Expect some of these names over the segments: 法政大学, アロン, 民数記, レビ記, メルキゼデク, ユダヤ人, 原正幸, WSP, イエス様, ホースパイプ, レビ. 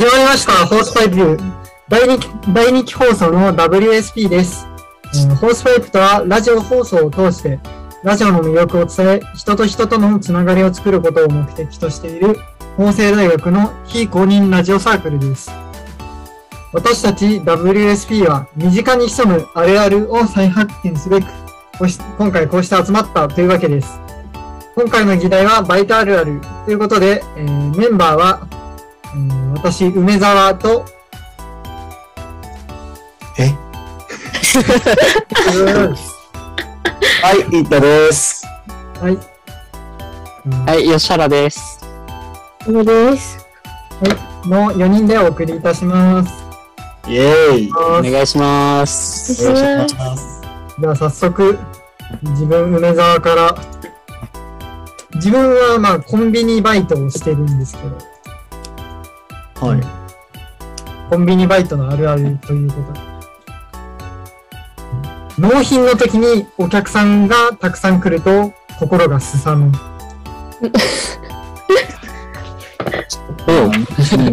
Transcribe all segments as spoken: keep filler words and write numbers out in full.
始まりましたホースパイプビューだいにき放送の ダブリューエスピー です、うん、ホースパイプとはラジオ放送を通してラジオの魅力を伝え人と人とのつながりを作ることを目的としている法政大学の非公認ラジオサークルです。私たち ダブリューエスピー は身近に潜むあるあるを再発見すべく今回こうして集まったというわけです。今回の議題はバイトあるあるということで、えー、メンバーは、えー、私梅沢とえはい、いったです。はい。はい、よしはらです。これです。はい、のよにんでお送りいたします。イエーイ、お願いします。よろしくお願いします。では早速、自分梅沢から。自分はまあコンビニバイトをしてるんですけど。はい。コンビニバイトのあるあるということで。納品の時にお客さんがたくさん来ると心がすさむ。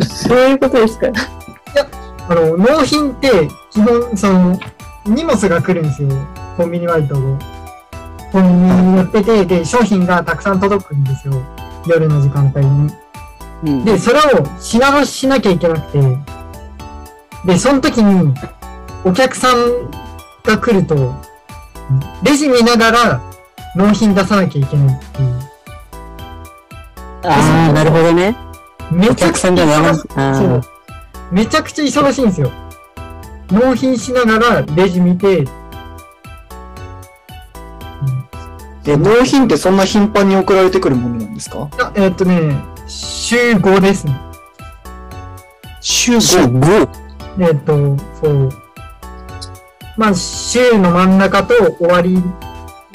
そういうことですか？いや、あの納品って基本その荷物が来るんですよ。コンビニバイトをコンビニにやってて、で商品がたくさん届くんですよ。夜の時間帯に。うん、でそれを品出ししなきゃいけなくて、でその時にお客さんが来るとレジ見ながら納品出さなきゃいけないっていう。ああ、なるほどね。めちゃくちゃ忙しい。めちゃくちゃ忙しいんですよ。納品しながらレジ見て。で、納品ってそんな頻繁に送られてくるものなんですか？いや、えー、っとね、しゅうごですね。しゅうご？えー、っと、そう。まあ、週の真ん中と終わり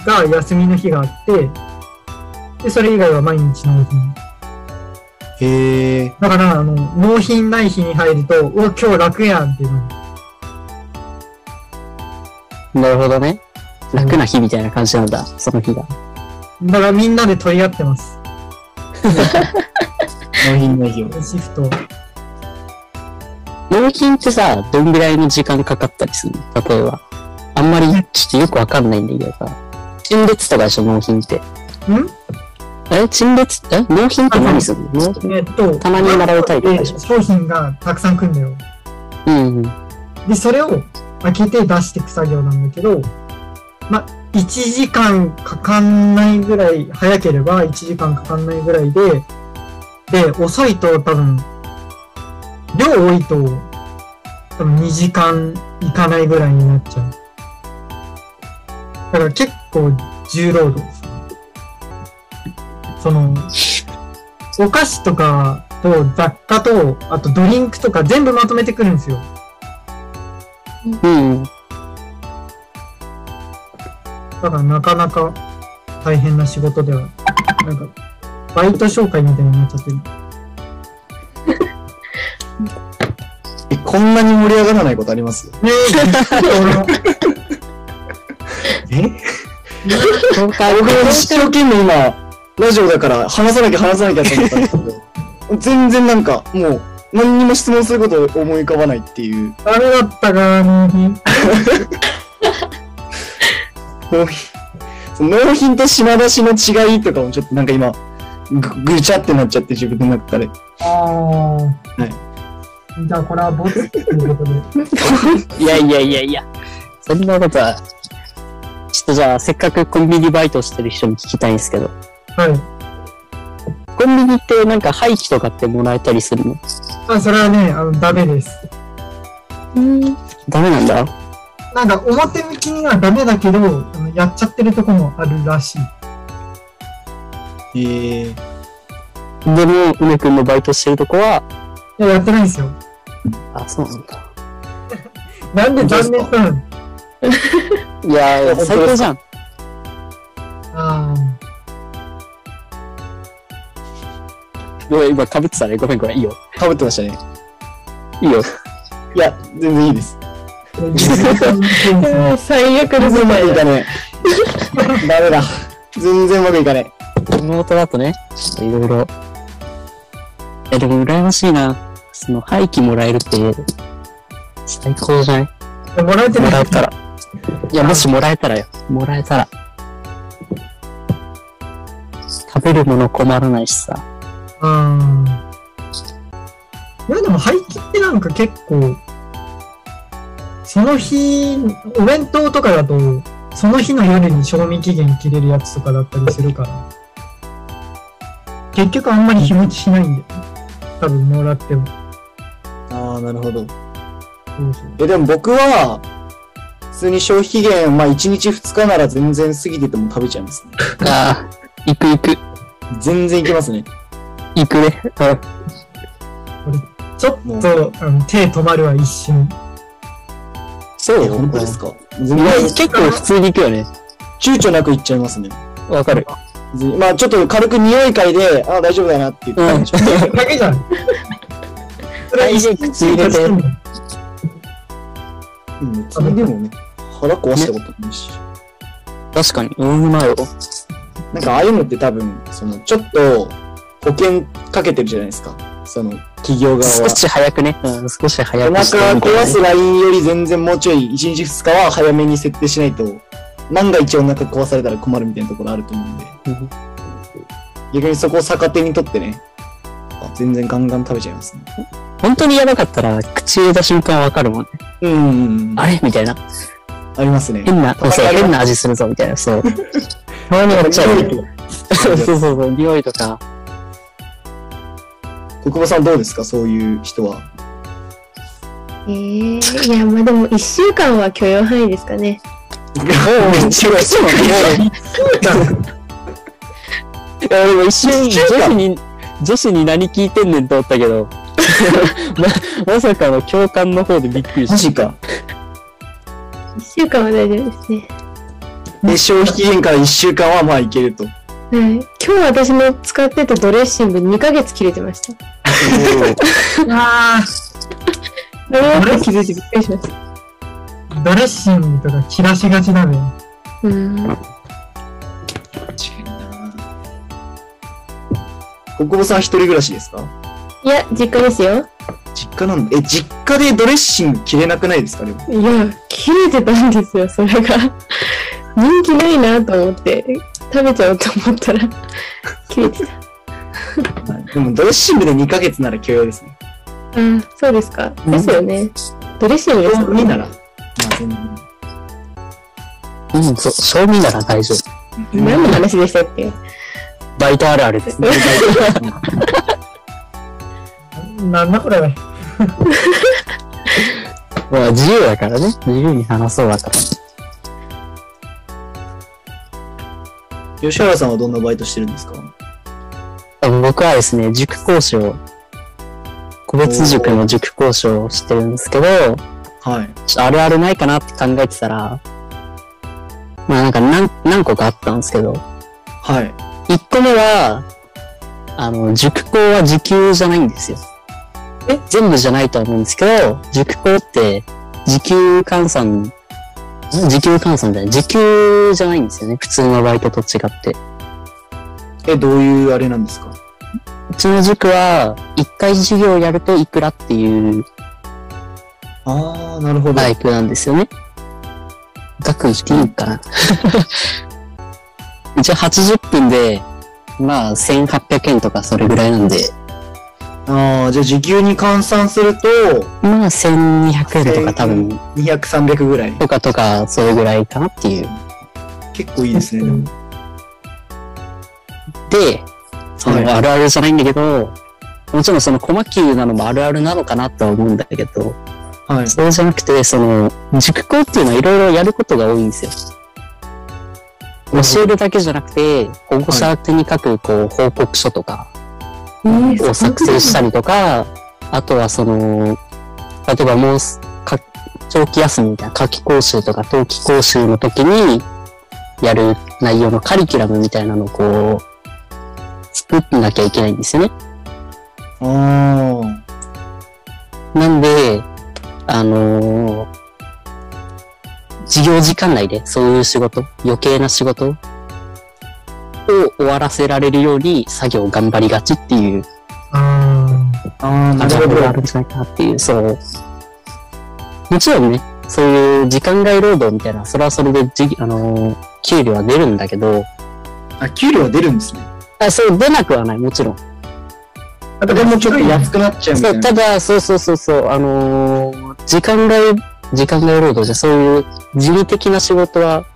が休みの日があって、で、それ以外は毎日納品。へー。だから、あの、納品ない日に入ると、お、今日楽やんっていうの。なるほどね。楽な日みたいな感じなんだ、その日が。だからみんなで取り合ってます。納品ない日を。シフト。納品ってさ、どんぐらいの時間かかったりするの？例えば。あんまり、ちょっとよくわかんないんだけどさ。陳列とかでしょ、納品って。んえ陳列え納品って何するの？えっと、たまに並べたりとかでしょ。商品がたくさん来るんだよ。うんうん。で、それを開けて出していく作業なんだけど、ま、いちじかんかかんないぐらい、早ければいちじかんかかんないぐらいで、で、遅いと多分、量多いと多分にじかんいかないぐらいになっちゃう。だから結構重労働ですね。そのお菓子とかと雑貨とあとドリンクとか全部まとめてくるんですよ。うん。だからなかなか大変な仕事ではなんかバイト紹介みたいになっちゃってる。こんなに盛り上がらないことあります？ねえ、え？僕一生懸命今ラジオだから話さなきゃ話さなきゃと思ったんですけど、全然なんかもう何にも質問することを思い浮かばないっていう。ダメだったか納品。納品、納品と品出しの違いとかもちょっとなんか今ぐぐちゃってなっちゃって自分の中で。ああ。はい。じゃあこれはボツっていうことで。いやいやいやいや、そんなことは。ちょっとじゃあせっかくコンビニバイトしてる人に聞きたいんですけど。はい。コンビニってなんか廃棄とかってもらえたりするの？あ、それはね、あのダメです。うん。ダメなんだ。なんか表向きにはダメだけど、あのやっちゃってるとこもあるらしい。へえー。でも梅くんのバイトしてるとこは。いや、やってないんですよ。あ、そうなんだ。なんで残念なの？いやいや、最高じゃん。ああ。ごめん、今かぶってたね。ごめん、これいいよ。かぶってましたね。いいよ。いや、全然いいです。最悪ですね。全然うまくいかねえ。ダメだ。全然うまくいかねえ。妹だとね、ちょっといろいろ。え、でも羨ましいな。その廃棄もらえるって最高じゃない？もらえてない？もらえたら。いや、もしもらえたらよ。もらえたら。食べるもの困らないしさ。うん。いや、でも廃棄ってなんか結構、その日、お弁当とかだと、その日の夜に賞味期限切れるやつとかだったりするから。結局あんまり日持ちしないんだよ。多分もらっても。ああ、なるほど。そうそう。え、でも僕は、普通に消費期限、まあいちにちふつかなら全然過ぎてても食べちゃいますね。ああ、行く行く。全然行きますね。行くね。ちょっとあの手止まるわ、一瞬。そうよ、本当ですか。結構普通に行くよね。躊躇なく行っちゃいますね。わかる。まあちょっと軽く匂い嗅いで、ああ大丈夫だなって言ったんでしょ。うん、だけじゃん。それは一瞬口入れて。うん、それでもね、腹壊したことないし。確かに、うん、うまいよ。なんかああいうのって多分、そのちょっと保険かけてるじゃないですか。その企業側は。少し早くね。うん、少し早く。お腹壊すラインより全然もうちょい、いちにちふつかは早めに設定しないと。万が一お腹壊されたら困るみたいなところあると思うんで、逆にそこを逆手にとってね、全然ガンガン食べちゃいますね。本当にやばかったら口入れた瞬間わかるもんね。うんうんうん。あれみたいな。ありますね。変な、変な味するぞみたいな。そう。たまにやっちゃう、ね。そうそうそう。匂いとか。小久保さんどうですか、そういう人は。えー、いやまあでもいっしゅうかんは許容範囲ですかね。もう一瞬女子に女子に何聞いてんねんと思ったけどま, まさかの教官の方でびっくりした。マジか。いっしゅうかんは大丈夫ですね。で消費期限からいっしゅうかんはまあいけると。はい、今日私の使ってたドレッシングにかげつ切れてました。ああドレッシングびっくりしました。ドレッシングとか切らしがちだね。うん。確かにな。小久保さん一人暮らしですか？いや、実家ですよ。実家なんだ。え、実家でドレッシング切れなくないですかね？いや、切れてたんですよ、それが。人気ないなと思って、食べちゃおうと思ったら、切れてた。でもドレッシングでにかげつなら許容ですね。うん、そうですか。ですよね。ドレッシングですね。いいなら。うん、うん、そう、賞味なら大丈夫。何の話でしたっけ？バイトあるあるですね。なんだこれ。まあ自由だからね。自由に話そうだから。吉原さんはどんなバイトしてるんですか？僕はですね、塾講師を、個別塾の塾講師をしてるんですけど、はい、ちょっとあるあるないかなって考えてたら、まあなんか 何, 何個かあったんですけど、はい。いっこめは、あの、塾講は時給じゃないんですよ。え？全部じゃないと思うんですけど、塾講って時給換算、時給換算じゃない、時給じゃないんですよね。普通のバイトと違って。え、どういうあれなんですか？うちの塾はいっかい授業やるといくらっていう、ああ、なるほど。バイクなんですよね。額言っていいかな。一応はちじゅっぷんで、まあせんはっぴゃくえんとかそれぐらいなんで。ああ、じゃあ時給に換算すると。まあせんにひゃくえんとか多分。にひゃく、さんびゃくぐらい。とかとか、それぐらいかなっていう。結構いいですね、でも。で、そのあるあるじゃないんだけど、もちろんその小牧なのもあるあるなのかなとは思うんだけど、はい、そうじゃなくて、その、塾講っていうのはいろいろやることが多いんですよ。教えるだけじゃなくて、保護者宛に書く、こう、報告書とかを作成したりとか、あとはその、例えばもう、長期休みみたいな、夏季講習とか冬季講習の時に、やる内容のカリキュラムみたいなのをこう、作んなきゃいけないんですよね。なんで、あのー、授業時間内でそういう仕事、余計な仕事を終わらせられるように作業頑張りがちっていうああ、なるほど。あるんじゃないかなっていう、そう。もちろんね、そういう時間外労働みたいな、それはそれでじ、あのー、給料は出るんだけど。あ、給料は出るんですね。あ、そう、出なくはない、もちろん。あとでもちょっと安くなっちゃうみたいな。そう、ただ、そうそうそうそう、あのー、時間外、時間外労働じゃ、そういう事務的な仕事は、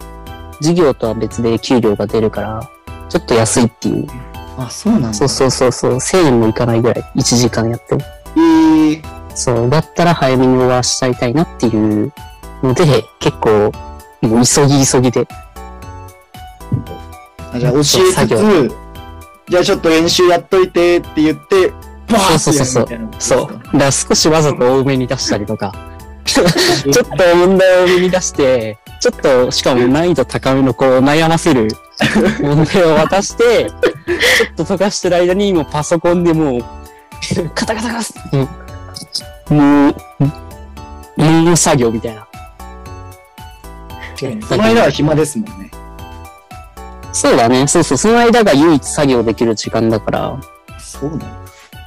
事業とは別で給料が出るから、ちょっと安いっていう。あ、そうなんだ。そうそうそうそう、せんえんもいかないぐらい、いちじかんやっても。えー、そう、だったら早めに終わらしちゃいたいなっていうので、結構、もう急ぎ急ぎで。あ、じゃあ教えつつ、じゃあちょっと練習やっといてって言って、バーッてやるみたいな。そうそうそうそう。そう。だから少しわざと多めに出したりとか、ちょっと問題を多めに出して、ちょっと、しかも難易度高めのこう悩ませる問題を渡して、ちょっと溶かしてる間にもうパソコンでもう、カタカタカタ、もう、もう作業みたいな。その間は暇ですもんね。そうだね。そうそう。その間が唯一作業できる時間だから。そうだね。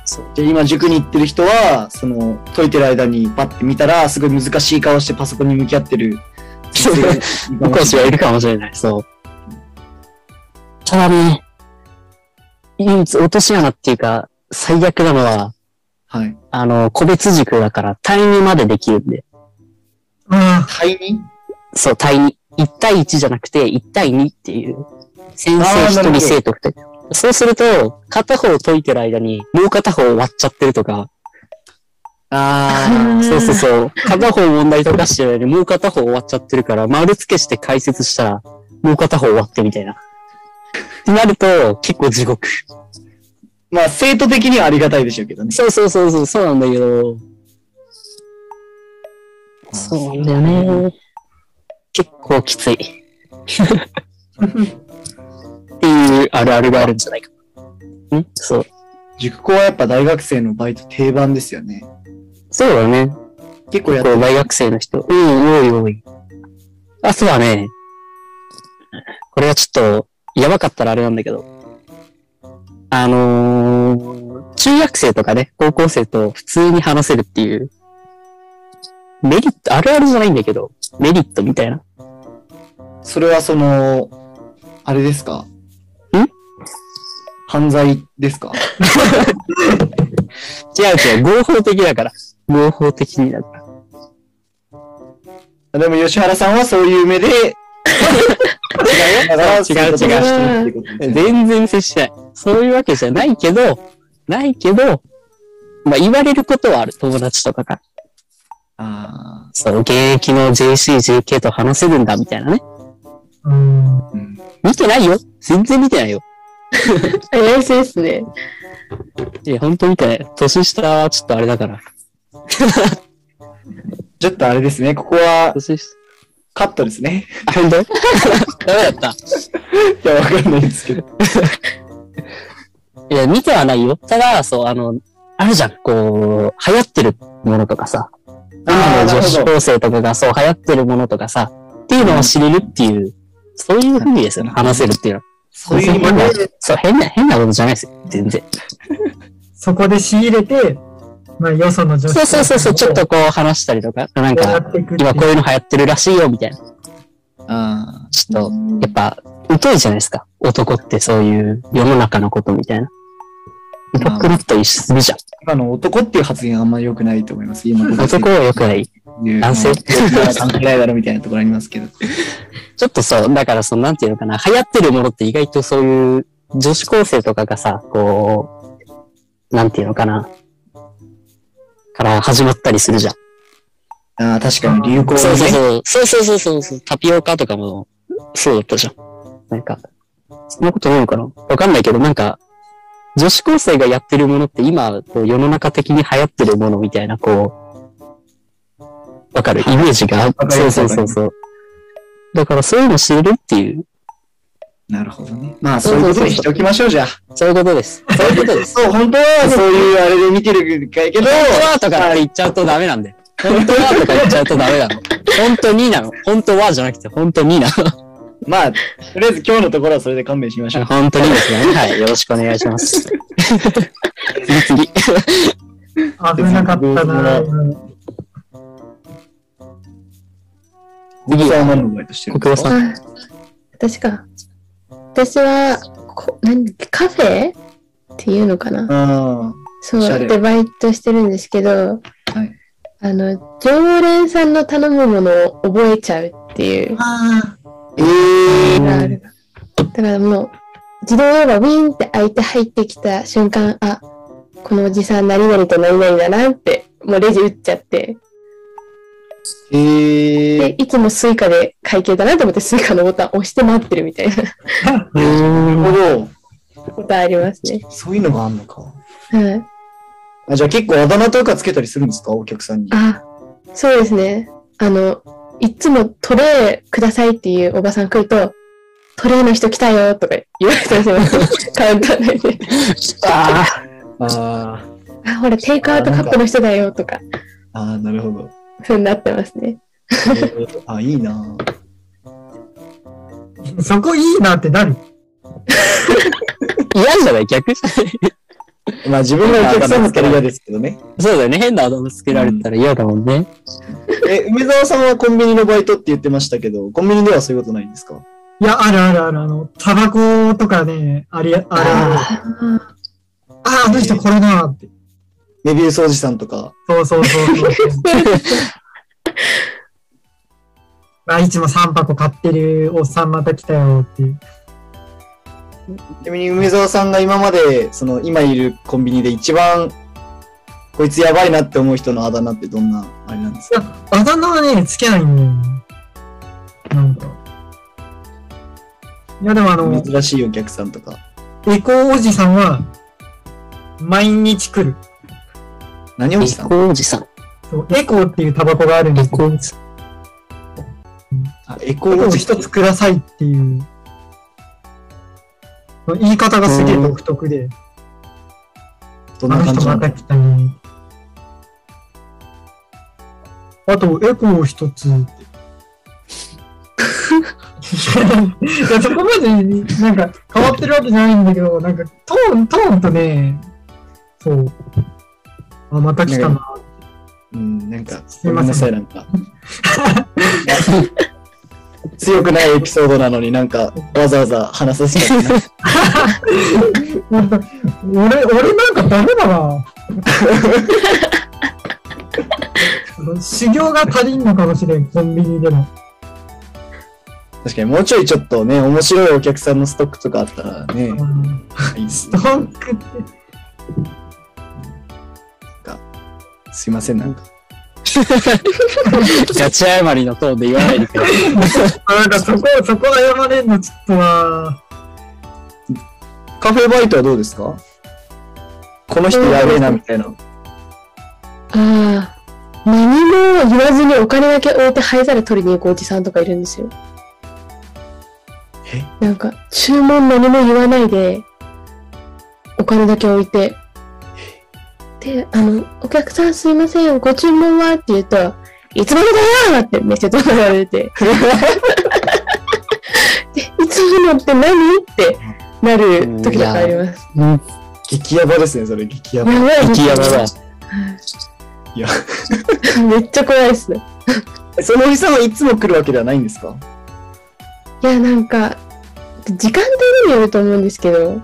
そう。じゃあ今塾に行ってる人は、その、解いてる間にパッて見たら、すごい難しい顔してパソコンに向き合ってる。講師はいるかもしれない。そう。ただね、唯一落とし穴っていうか、最悪なのは、はい。あの、個別塾だから、対にまでできるんで。うん。対に？そう、対に。いち対いちじゃなくて、いち対にっていう。先生ひとり、生徒ふたり。そうすると、片方解いてる間に、もう片方終わっちゃってるとか。ああ、そうそうそう。片方問題解かしてるよりもう片方終わっちゃってるから、丸付けして解説したら、もう片方終わってみたいな。ってなると、結構地獄。まあ、生徒的にはありがたいでしょうけどね。そうそうそうそう、そうなんだけど。そうだよね。結構きつい。っていうあるあるがあるんじゃないか。ん？そう。塾講はやっぱ大学生のバイト定番ですよね。そうだね。結構やってる。大学生の人。うん、多い多い。あ、そうだね。これはちょっと、やばかったらあれなんだけど。あのー、中学生とかね、高校生と普通に話せるっていう、メリット、あるあるじゃないんだけど、メリットみたいな。それはその、あれですか？犯罪ですか？違う違う、合法的だから。合法的にだから。でも、吉原さんはそういう目で、違う違う違う違う。全然接しない。そういうわけじゃないけど、ないけど、まあ言われることはある、友達とかから。ああ。そう、現役の ジェーシー、ジェーケー と話せるんだ、みたいなね。うん。見てないよ。全然見てないよ。冷静っすね。いや、ほんと見てない。年下はちょっとあれだから。ちょっとあれですね、ここは、カットですね。あ、ほんと？ダメだった。いや、わかんないですけど。いや、見てはないよ。ただ、そう、あの、あるじゃん、こう、流行ってるものとかさ。今の女子高生とかがそう流行ってるものとかさ、っていうのを知れるっていう、そういう風にですよね、話せるっていうのは。そういう変な、そう、変な、変なことじゃないですよ、全然。そこで仕入れて、まあ、よその女子高生。そうそうそう、ちょっとこう話したりとか、なんか、今こういうの流行ってるらしいよ、みたいな。ああ。ちょっと、やっぱ、疎いじゃないですか。男ってそういう世の中のことみたいな。男のこと一緒すぎじゃん。今の男っていう発言はあんまり良くないと思います。今男は良くない。男性って関係ないだろみたいなところありますけど。ちょっとそう、だからそのなんていうのかな、流行ってるものって意外とそういう女子高生とかがさ、こう、なんていうのかな、から始まったりするじゃん。ああ、確かに流行ね。そうそうそう。そうそうそうそう。タピオカとかもそうだったじゃん。なんか、そんなことないのかな？わかんないけど、なんか、女子高生がやってるものって今、こう世の中的に流行ってるものみたいな、こう、わかるイメージがあって、そうそうそうそう。だからそういうの知れるっていう。なるほどね。まあそういうことにしておきましょうじゃあ。そういうことです。そういうことです。そう、本当はそういうあれで見てるけど、本当はとか言っちゃうとダメなんで。本当はとか言っちゃうとダメなの。本当になの。本当はじゃなくて本当になの。まあ、とりあえず今日のところはそれで勘弁しましょう。本当にですね。はい。よろしくお願いします。次。危なかったな。僕は何のバイトしてるんですか？私か。私はこ何だっけ、カフェっていうのかな。あ、そうでバイトしてるんですけど、はい、あの常連さんの頼むものを覚えちゃうっていう。あ、えー、がある。だからもう自動ドアがウィーンって開いて入ってきた瞬間、あ、このおじさん何々と何々だなってもうレジ打っちゃって。えー、でいつもスイカで会計だなと思ってスイカのボタン押して待ってるみたいな。なるほど。ことありますね。そういうのがあんのか。はい。あ、じゃあ結構あだ名とかつけたりするんですか、お客さんに。あ、そうですね。あのいつもトレーくださいっていうおばさん来ると、トレーの人来たよとか言われたりします。カウンター内で。ああ。あ、ほらテイクアウトカップの人だよとか。ああ、なるほど。そうなってますね。あ、いいな。そこいいなって何？嫌じゃない、逆。まあ自分がお客さんだったら嫌ですけどね。そうだよね、変なあだ名つけられたら嫌だもんね。うん、え、梅沢さんはコンビニのバイトって言ってましたけど、コンビニではそういうことないんですか？いや、あるあるある、あの、タバコとかね、あれ、あれ、ああ、あの人これなーって。メビウスおじさんとか。そうそうそうそう。まあ、いつもさんぱこ買ってるおっさんまた来たよっていう。ちなみに梅沢さんが今まで、その今いるコンビニで一番こいつやばいなって思う人のあだ名ってどんなあれなんですか？いや、あだ名はね、つけないんだよね。なんだろう。いや、でもあの、珍しいお客さんとか。エコーおじさんは、毎日来る。何おじさん？エコーおじさん。そう、エコーっていうタバコがあるんですけど。エコーを一つくださいっていう。言い方がすげえ独特で。どんな感じなんだろう。あの人また来たね。あと、エコーを一つって。いや、そこまでなんか変わってるわけじゃないんだけど、なんかトーン、トーンとね、そう。あ、また来たな。うん、なんか、すみません、なんか。強くないエピソードなのになんか、わざわざ話させちゃって。俺、俺なんかダメだな。修行が足りんのかもしれん、コンビニでも。確かに、もうちょいちょっとね、面白いお客さんのストックとかあったらね。いいストックって。すいません、なんか。ガチ謝りのトーンで言わないでください。なんかそこ、そこ謝れんの、ちょっとな。カフェバイトはどうですか？この人やべえな、みたいな。ああ、何も言わずにお金だけ置いて灰皿取りに行くおじさんとかいるんですよ。え？なんか、注文何も言わないで、お金だけ置いて、で、あの、お客さんすいません、ご注文はって言うと、いつものだよってめっちゃ怒られて。で、いつものって何ってなる時があります。うん、激ヤバですね、それ、激ヤバ。激ヤバだ。いや、めっちゃ怖いっすね。そのおじさんはいつも来るわけではないんですか？いや、なんか、時間帯によると思うんですけど、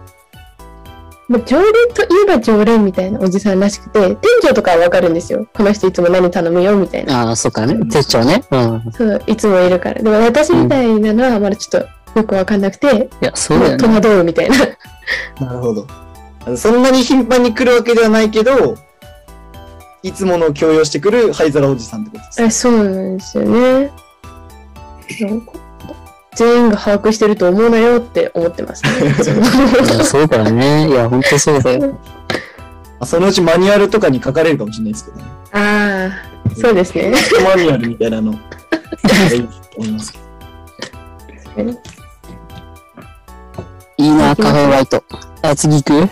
常連といえば常連みたいなおじさんらしくて、店長とかはわかるんですよ。この人いつも何頼むよみたいな。ああ、そうかね。店長ね。うん。そう、いつもいるから。でも私みたいなのはまだちょっとよくわかんなくて、うん、いや、そうだよね。戸惑うみたいな。なるほど。そんなに頻繁に来るわけではないけど、いつもの強要してくる灰皿おじさんってことですか？そうなんですよね。全員が把握してると思うなよって思ってます、ね。そうだね。いや、ほんとそうだよ。あ、そのうちマニュアルとかに書かれるかもしれないですけどね。ああ、そうですね。マニュアルみたいなの。いいと思いますけど。いいな、カフェバイト。あ、次行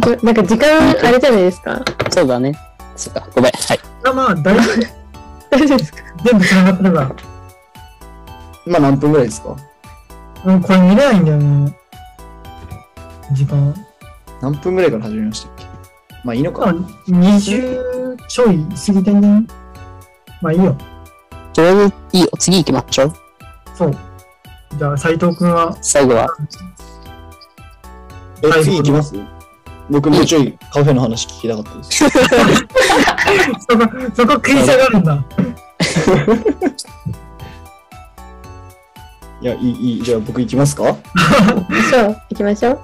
く？なんか時間あれじゃないですか。そうだね。そうか、ごめん。はい。あ、まあ、大丈夫。大丈夫ですか？全部繋がってるから。今何分ぐらいですか？うん、これ見れないんだよね。時間。何分ぐらいから始めましたっけ？まあいいのか。にじゅうちょい過ぎてんね。まあいいよ。とりあえずいいよ。次行きましょう。そう。じゃあ斉藤くんは最後は。え、次行きます。僕もうちょいカフェの話聞きたかったです。そこそこ食い下がるんだ。いや、いい、いい。じゃあ僕行きますか。そう、行きましょう。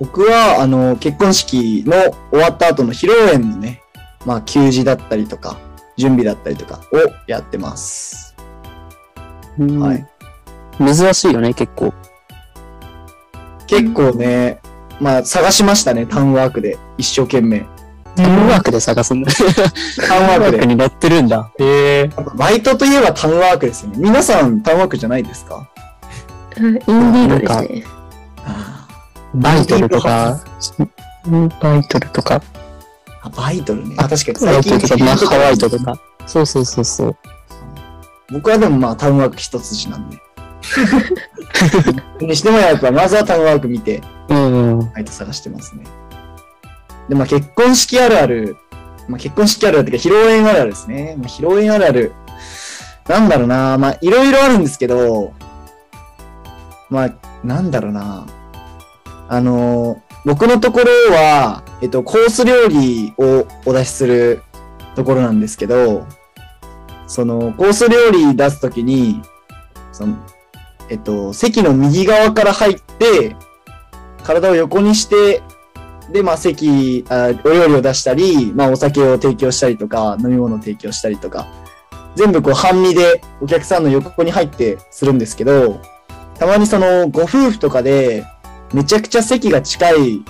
僕はあの結婚式の終わった後の披露宴のね、まあ給仕だったりとか準備だったりとかをやってます。はい。珍しいよね、結構。結構ね、まあ探しましたね、タウンワークで一生懸命。タウンワークで探すんだ。タウンワークで。タウンワークに乗ってるんだ。へー。バイトといえばタウンワークですよね。皆さんタウンワークじゃないですか？インディードですね。バイトルとか、バイトルとか。あ、バイトルね。あ、確かに最近とかハワイとか。そうそうそうそう。僕はでもまあタウンワーク一筋なんで。にしてもやっぱまずはタウンワーク見て、バイト探してますね。で、まあ結婚式あるある、まあ結婚式あるあるっていうか披露宴あるあるですね。まあ、披露宴あるある、なんだろうな、まあいろいろあるんですけど、まあなんだろうな、あのー、僕のところは、えっと、コース料理をお出しするところなんですけど、そのコース料理出すときに、そのえっと、席の右側から入って、体を横にして、で、まあ、席、あ、お料理を出したり、まあ、お酒を提供したりとか、飲み物を提供したりとか、全部こう、半身でお客さんの横に入ってするんですけど、たまにその、ご夫婦とかで、めちゃくちゃ席が近い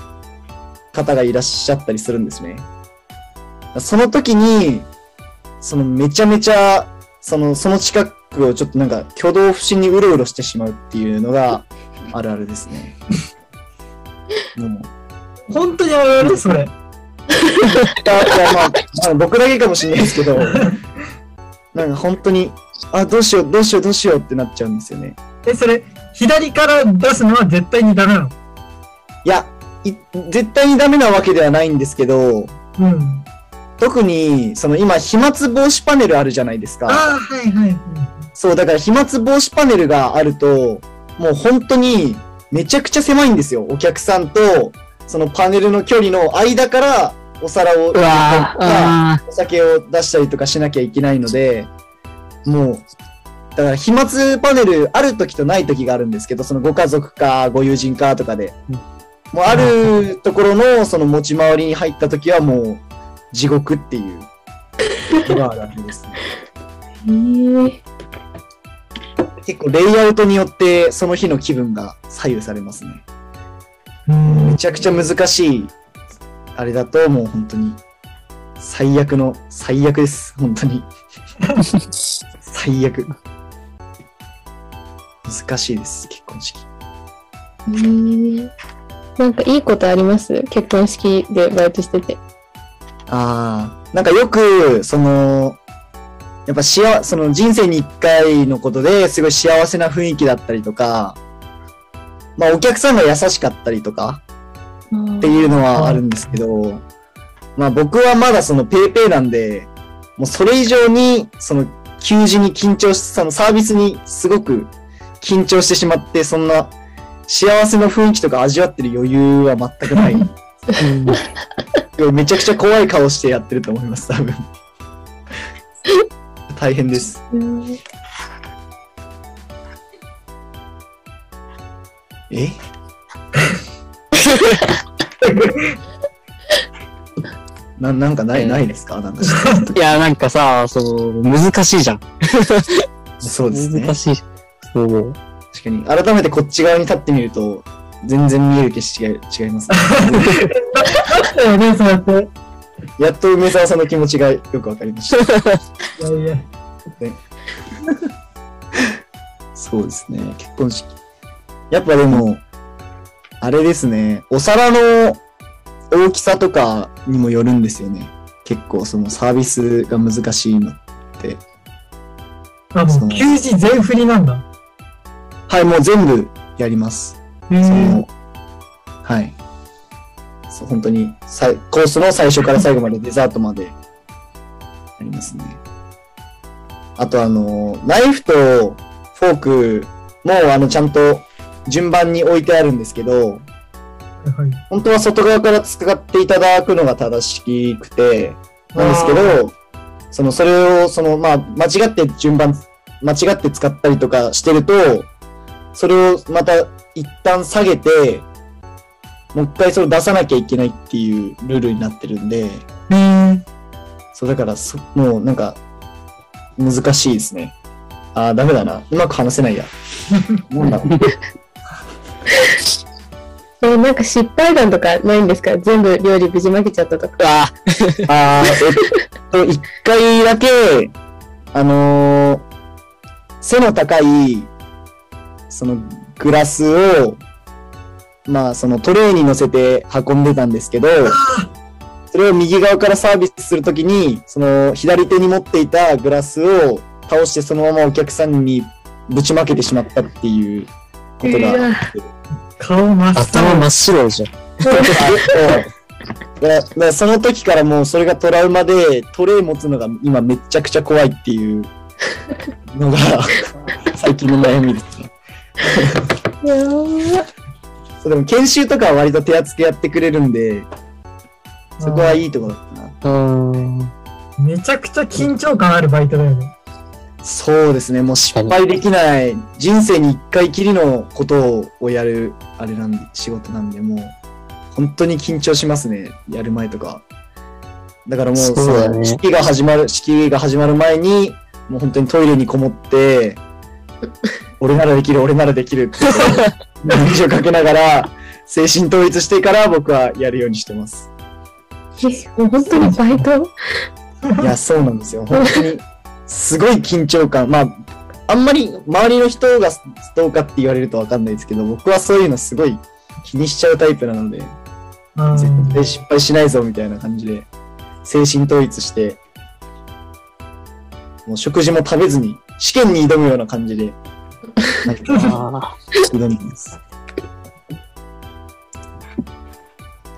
方がいらっしゃったりするんですね。その時に、その、めちゃめちゃ、その、その近く、をちょっとなんか挙動不審にうろうろしてしまうっていうのがあるあるですね。うん、本当にあるあるそれ。いやいや、まあ、まあ僕だけかもしれないですけど、なんか本当にあどうしようどうしようどうしようってなっちゃうんですよね。え、それ左から出すのは絶対にダメなの？いやい絶対にダメなわけではないんですけど。うん。特にその今飛沫防止パネルあるじゃないですか。ああはいはい。うんそう、だから飛沫防止パネルがあると、もう本当にめちゃくちゃ狭いんですよ。お客さんと、そのパネルの距離の間からお皿を、お酒を出したりとかしなきゃいけないので、もう、だから飛沫パネルある時とない時があるんですけど、そのご家族かご友人かとかで、うん、もうあるところのその持ち回りに入った時はもう地獄っていうことがあるんですね。へー。結構レイアウトによってその日の気分が左右されますね。めちゃくちゃ難しいあれだともう本当に最悪の最悪です本当に最悪難しいです結婚式。えー、なんかいいことあります結婚式でバイトしてて？ああなんかよくその。やっぱしあその人生に一回のことですごい幸せな雰囲気だったりとか、まあお客さんが優しかったりとかっていうのはあるんですけど、まあ僕はまだそのペーペーなんで、もうそれ以上にその給仕に緊張し、そのサービスにすごく緊張してしまって、そんな幸せな雰囲気とか味わってる余裕は全くない。うん、めちゃくちゃ怖い顔してやってると思います、多分。大変です。え？な、なんかない、えー、ないですか？なんかいやなんかさ、そう難しいじゃん。そうですね。難しい。そう確かに改めてこっち側に立ってみると全然見える景色が違いますね。やっと梅沢さんの気持ちがよくわかりました。いやいや。ね、そうですね、結婚式。やっぱでも、あれですね、お皿の大きさとかにもよるんですよね。結構そのサービスが難しいのって。あ、もう給仕全振りなんだ。はい、もう全部やります。そのはい。ます。本当にコースの最初から最後までデザートまでありますね。あとあのナイフとフォークもあのちゃんと順番に置いてあるんですけど、はいはい、本当は外側から使っていただくのが正しくてなんですけど、そのそれをそのまあ間違って順番間違って使ったりとかしてると、それをまた一旦下げてもう一回それを出さなきゃいけないっていうルールになってるんで、うん、そうだからそもうなんか難しいですね。ああダメだな、うまく話せないや。なんだろう。えなんか失敗談とかないんですか？全部料理ぶちまけちゃったとか。ああえっと一回だけあのー、背の高いそのグラスをまあそのトレーに乗せて運んでたんですけど、それを右側からサービスするときにその左手に持っていたグラスを倒してそのままお客さんにぶちまけてしまったっていうことがあって、顔真っ白、頭真っ白でしょ。だからその時からもうそれがトラウマで、トレー持つのが今めちゃくちゃ怖いっていうのが最近の悩みですね。そうでも研修とかは割と手厚くやってくれるんで、そこはいいところだったな。めちゃくちゃ緊張感あるバイトだよね。そうですね、もう失敗できない人生に一回きりのことをやるあれなんで仕事なんで、もう本当に緊張しますね、やる前とか。だからもうそうだね、式が始まる式が始まる前にもう本当にトイレにこもって俺ならできる俺ならできるって文字をかけながら精神統一してから僕はやるようにしてます。もう本当にバイトいやそうなんですよ、本当にすごい緊張感、まああんまり周りの人がどうかって言われると分かんないですけど、僕はそういうのすごい気にしちゃうタイプなので、絶対失敗しないぞみたいな感じで精神統一して、もう食事も食べずに試験に挑むような感じで挑んでます。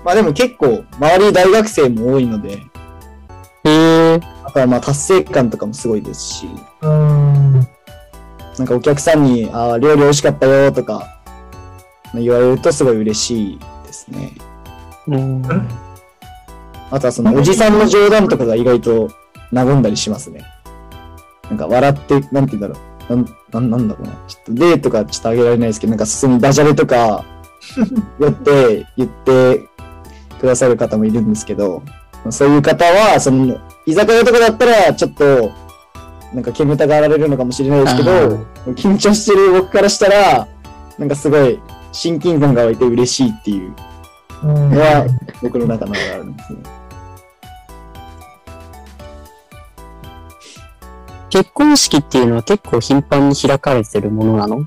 まあでも結構周り大学生も多いので、へー、あとはまあ達成感とかもすごいですし、うん、なんかお客さんにあー料理美味しかったよとか言われるとすごい嬉しいですね。うん、あとはそのおじさんの冗談とかが意外と和んだりしますね。なんか笑ってなんて言うんだろう、な ん, なんだろうな、ちょっと例とかちょっとあげられないですけど、なんか普通にダジャレとかやって言ってくださる方もいるんですけど、そういう方はその居酒屋とかだったらちょっとなんか煙たがられるのかもしれないですけど、緊張してる僕からしたらなんかすごい親近感が湧いて嬉しいっていうのは僕の中のがあるんですね。結婚式っていうのは結構頻繁に開かれてるものなの？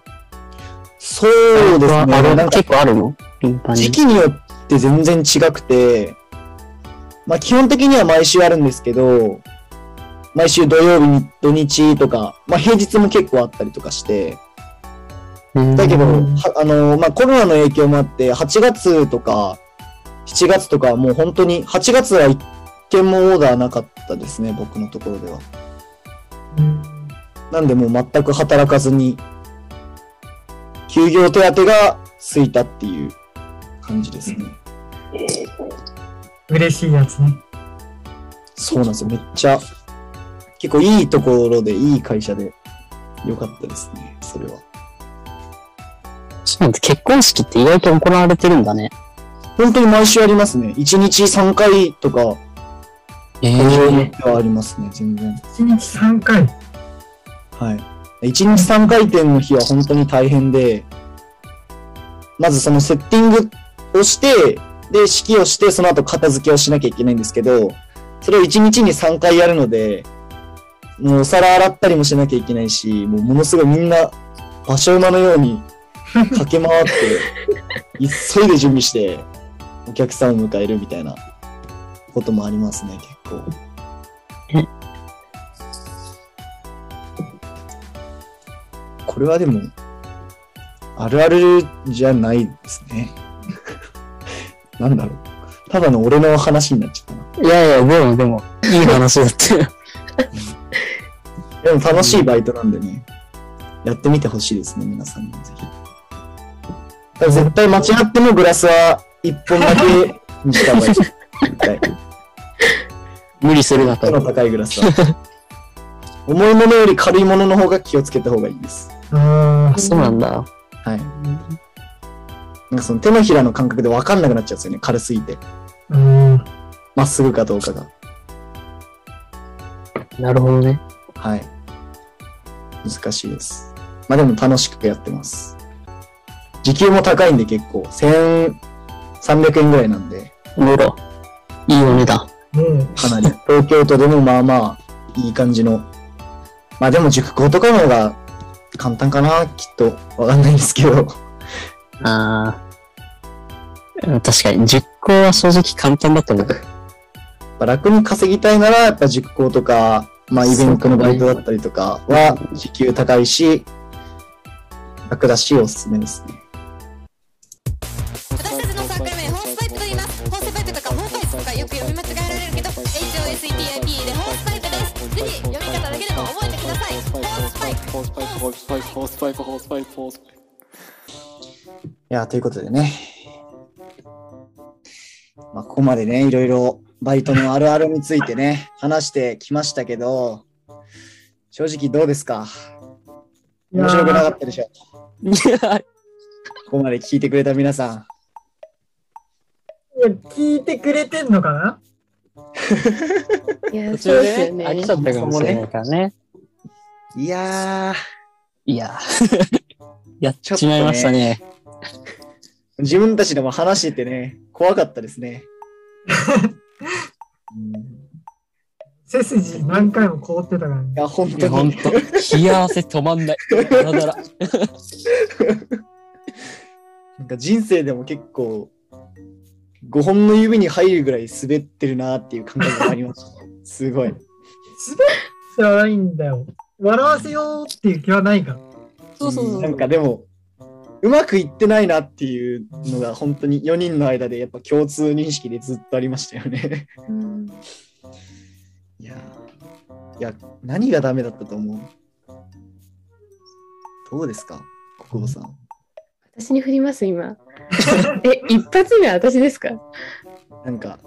そうですね。あれ結構あるの？頻繁に。時期によって全然違くて、まあ基本的には毎週あるんですけど、毎週土曜日、土日とか、まあ平日も結構あったりとかして、だけど、あの、まあコロナの影響もあって、はちがつとかしちがつとかはもう本当に、はちがつは一件もオーダーなかったですね、僕のところでは。なんでもう全く働かずに休業手当がついたっていう感じですね。嬉しいやつね。そうなんですよ、めっちゃ結構いいところでいい会社でよかったですね、それは。そうなんです、結婚式って意外と行われてるんだね。本当に毎週ありますね。いちにちさんかいとか。ええー、ありますね、全然。いちにちさんかい。はい。いちにちさんかい転の日は本当に大変で、まずそのセッティングをして、で、式をして、その後片付けをしなきゃいけないんですけど、それをいちにちにさんかいやるので、もうお皿洗ったりもしなきゃいけないし、もうものすごいみんな馬車馬のように駆け回って、急いで準備して、お客さんを迎えるみたいなこともありますね、結構。これはでもあるあるじゃないですね。なんだろう、ただの俺の話になっちゃったな。いやいや、もうでもいい話だったよでも楽しいバイトなんでね、やってみてほしいですね、皆さんにもぜひ。絶対間違ってもグラスはいっぽんだけにした方がいい絶対無理するなと。の高いグラスは重いものより軽いものの方が気をつけた方がいいです。ああ、そうなんだ。はい、なんかその手のひらの感覚で分かんなくなっちゃうんですよね、軽すぎて。うーん、まっすぐかどうかが。なるほどね。はい、難しいです。まあでも楽しくやってます。時給も高いんで、結構せんさんびゃくえんぐらいなんで。ほら、いいお値段。かなり東京都でもまあまあいい感じの、まあでも塾講とかの方が簡単かな、きっと。わかんないんですけどああ、確かに塾講は正直簡単だと思う。楽に稼ぎたいならやっぱ塾講とか、まあイベントのバイトだったりとかは時給高いし楽だし、おすすめですね。私たちのサークル名、ホースパイプと言います。ホースパイプとかホーパイプとかよく読み間違えられるけど エイチオーエスイーピーアイピー でホースパイプです。ぜひ読み方だけでも覚えてください。ホースパイプ、ホースパイプ、ホースパイプ、ホースパイプ、ホースパイプ。いや、ということでね、まあ、ここまでね、いろいろバイトのあるあるについてね話してきましたけど、正直どうですか？面白くなかったでしょ？いや、ここまで聞いてくれた皆さん。いや、聞いてくれてんのかな？いや、途中でね、飽きちゃったかもしれないからね。いやー、いやーやっちまいましたね。自分たちでも話しててね、怖かったですね。背筋何回も凍ってたからね。いや、ほんとに。冷や汗止まんない。だらだら。なんか人生でも結構、ごほんの指に入るぐらい滑ってるなーっていう感覚がありました。すごい。滑ってはないんだよ。笑わせようっていう気はないから。そうそうそう。なんかでも、うまくいってないなっていうのが本当によにんの間でやっぱ共通認識でずっとありましたよね、うん、いやいや、何がダメだったと思う？どうですか、国保さん。私に振ります今え、一発目は私ですか？なんか、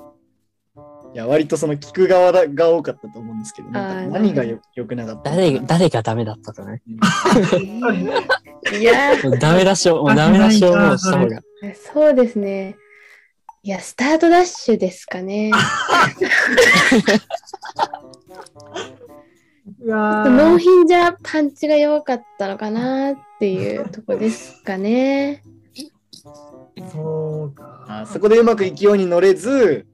いや、割とその聞く側が多かったと思うんですけど、なんか何が よ, よくなかったかな。 誰, 誰がダメだったかね。いやー、ダメ出しを、もうダメ出しをもうした方が。そうですね。いや、スタートダッシュですかね。納品じゃパンチが弱かったのかなっていうとこですかね。そうか。あ、そこでうまく勢いに乗れず、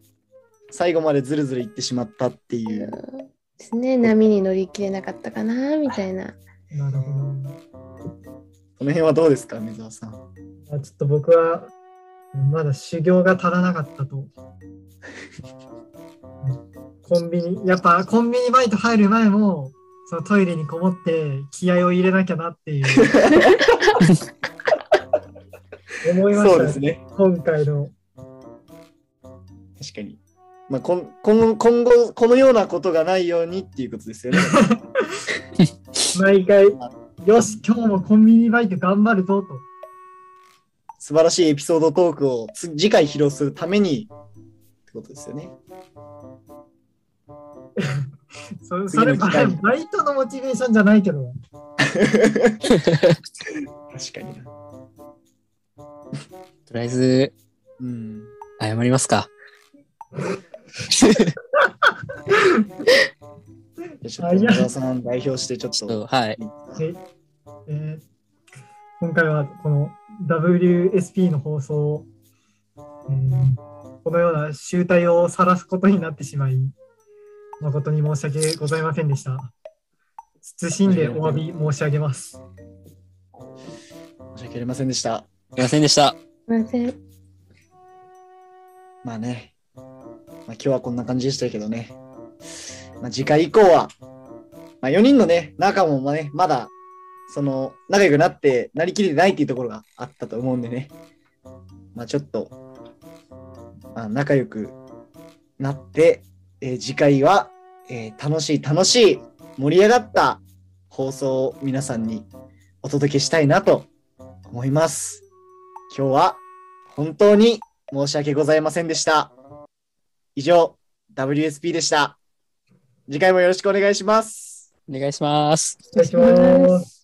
最後までずるずるいってしまったっていうですね。波に乗り切れなかったかなみたいな。なるほど。この辺はどうですか、水沢さん。あ、ちょっと僕はまだ修行が足らなかったとコンビニ、やっぱコンビニバイト入る前もそのトイレにこもって気合を入れなきゃなっていう思いましたね。そうですね、今回の。確かに、まあ、こ今後このようなことがないようにっていうことですよね。毎回、よし、今日もコンビニバイト頑張るぞと。素晴らしいエピソードトークを次回披露するためにってことですよね。そ, それバイトのモチベーションじゃないけど。確かにな。とりあえず、うん、謝りますか。ちょっと水沢さん代表してちょっと、はい、えー、今回はこの ダブリューエスピー の放送を、えー、このような醜態を晒すことになってしまい誠に申し訳ございませんでした。謹んでお詫び申し上げます。申し訳ありませんでした。ありませんでした。まあね、まあ、今日はこんな感じでしたけどね、まあ、次回以降は、まあ、よにんのね、仲もね、まだ、その、仲良くなって、なりきれてないっていうところがあったと思うんでね、まあ、ちょっと、仲良くなって、えー、次回は、えー、楽しい楽しい盛り上がった放送を皆さんにお届けしたいなと思います。今日は本当に申し訳ございませんでした。以上、ダブリューエスピー でした。次回もよろしくお願いします。お願いします。お願いします。